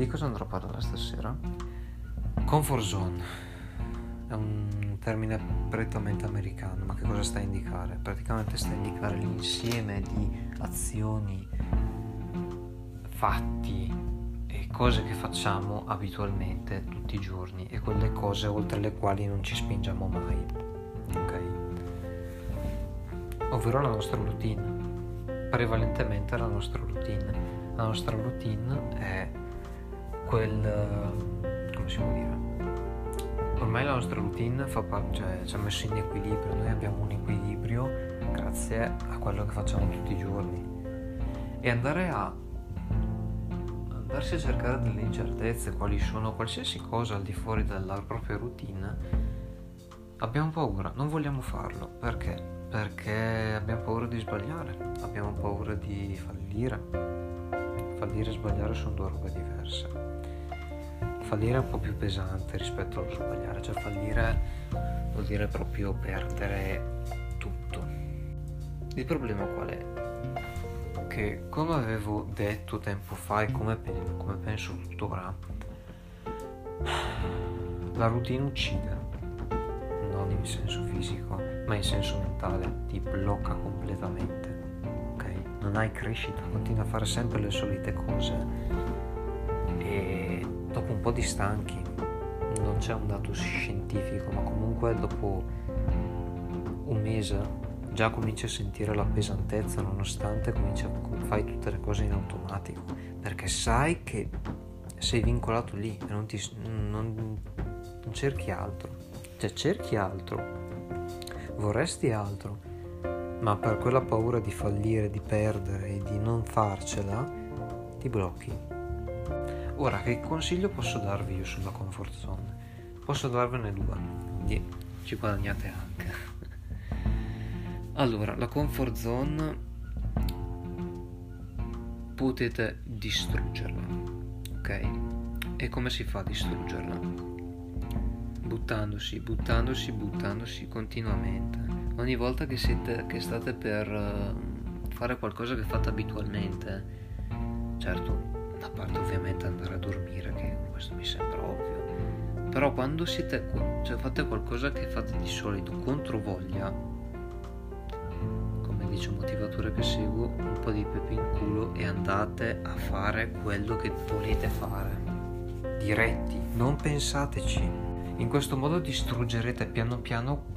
Di cosa andrò a parlare stasera? Comfort Zone è un termine prettamente americano, ma che cosa sta a indicare? Praticamente sta a indicare l'insieme di azioni, fatti e cose che facciamo abitualmente tutti i giorni, e quelle cose oltre le quali non ci spingiamo mai, ok? Ovvero la nostra routine, prevalentemente la nostra routine. La nostra routine è quel, come si può dire, ormai la nostra routine fa parte, cioè ci ha messo in equilibrio, noi abbiamo un equilibrio grazie a quello che facciamo tutti i giorni, e andarsi a cercare delle incertezze, quali sono qualsiasi cosa al di fuori della propria routine, abbiamo paura, non vogliamo farlo, perché abbiamo paura di sbagliare, abbiamo paura di fallire e sbagliare sono due robe diverse. Fallire è un po' più pesante rispetto allo sbagliare, cioè fallire vuol dire proprio perdere tutto. Il problema qual è? Che, come avevo detto tempo fa e come penso tuttora, la routine uccide, non in senso fisico ma in senso mentale, ti blocca completamente. Non hai crescita, continui a fare sempre le solite cose e dopo un po' ti stanchi. Non c'è un dato scientifico, ma comunque dopo un mese già cominci a sentire la pesantezza, nonostante fai tutte le cose in automatico, perché sai che sei vincolato lì e non cerchi altro, cioè cerchi altro, vorresti altro, ma per quella paura di fallire, di perdere e di non farcela, ti blocchi. Ora, che consiglio posso darvi io sulla comfort zone? Posso darvene due, quindi ci guadagnate anche. Allora, la comfort zone potete distruggerla, ok? E come si fa a distruggerla? Buttandosi continuamente. Ogni volta che state per fare qualcosa che fate abitualmente, certo, a parte ovviamente andare a dormire, che questo mi sembra ovvio, però quando fate qualcosa che fate di solito contro voglia, come dice un motivatore che seguo, un po' di pepe in culo e andate a fare quello che volete fare, diretti, non pensateci. In questo modo distruggerete piano piano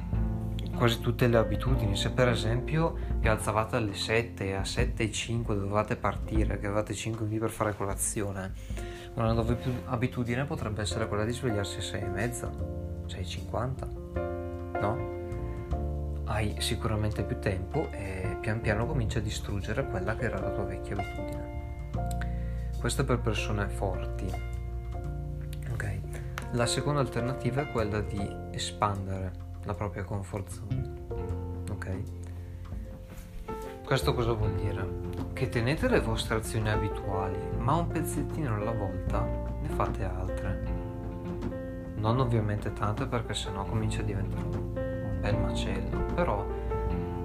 quasi tutte le abitudini. Se per esempio vi alzavate alle 7, a 7:05 dovevate partire, che avevate 5 minuti per fare colazione, una nuova abitudine potrebbe essere quella di svegliarsi a 6:30, 6:50, no? Hai sicuramente più tempo e pian piano cominci a distruggere quella che era la tua vecchia abitudine. Questo è per persone forti, ok? La seconda alternativa è quella di espandere la propria comfort zone, ok? Questo cosa vuol dire? Che tenete le vostre azioni abituali, ma un pezzettino alla volta ne fate altre, non ovviamente tante perché sennò comincia a diventare un bel macello, però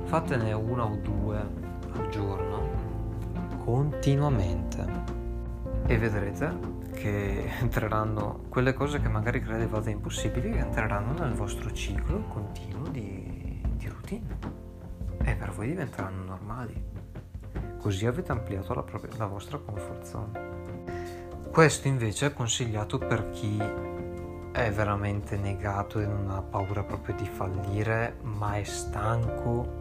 fatene una o due al giorno continuamente e vedrete che entreranno quelle cose che magari credevate impossibili, che entreranno nel vostro ciclo continuo di routine e per voi diventeranno normali. Così avete ampliato la vostra comfort zone. Questo invece è consigliato per chi è veramente negato e non ha paura proprio di fallire, ma è stanco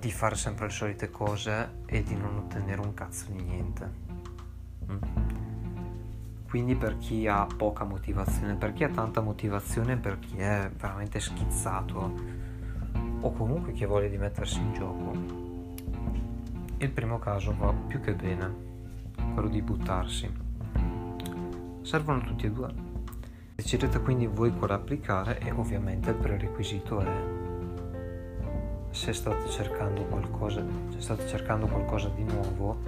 di fare sempre le solite cose e di non ottenere un cazzo di niente. Quindi per chi ha poca motivazione, per chi ha tanta motivazione, per chi è veramente schizzato o comunque chi ha voglia di mettersi in gioco, il primo caso va più che bene, quello di buttarsi. Servono tutti e due, decidete quindi voi quale applicare, e ovviamente il prerequisito è, se state cercando qualcosa, di nuovo,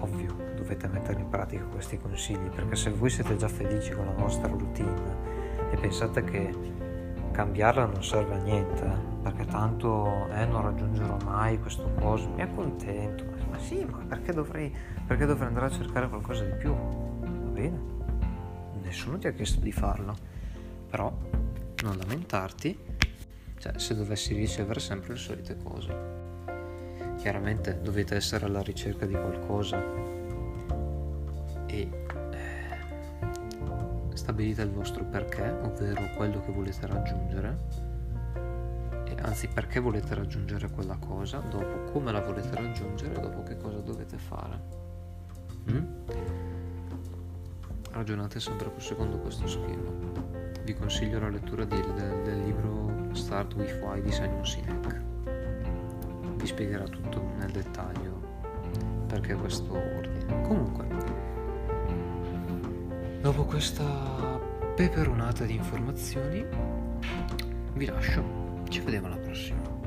ovvio dovete mettere in pratica questi consigli, perché se voi siete già felici con la vostra routine e pensate che cambiarla non serve a niente, perché tanto non raggiungerò mai questo coso, mi accontento, ma sì, ma perché dovrei andare a cercare qualcosa di più? Va bene, nessuno ti ha chiesto di farlo, però non lamentarti, cioè, se dovessi ricevere sempre le solite cose. Chiaramente dovete essere alla ricerca di qualcosa e stabilite il vostro perché, ovvero quello che volete raggiungere, e anzi perché volete raggiungere quella cosa, dopo come la volete raggiungere, dopo che cosa dovete fare. Ragionate sempre secondo questo schema. Vi consiglio la lettura del libro Start with Why di Simon Sinek. Vi spiegherà tutto nel dettaglio perché questo ordine. Comunque, dopo questa peperonata di informazioni vi lascio, ci vediamo alla prossima.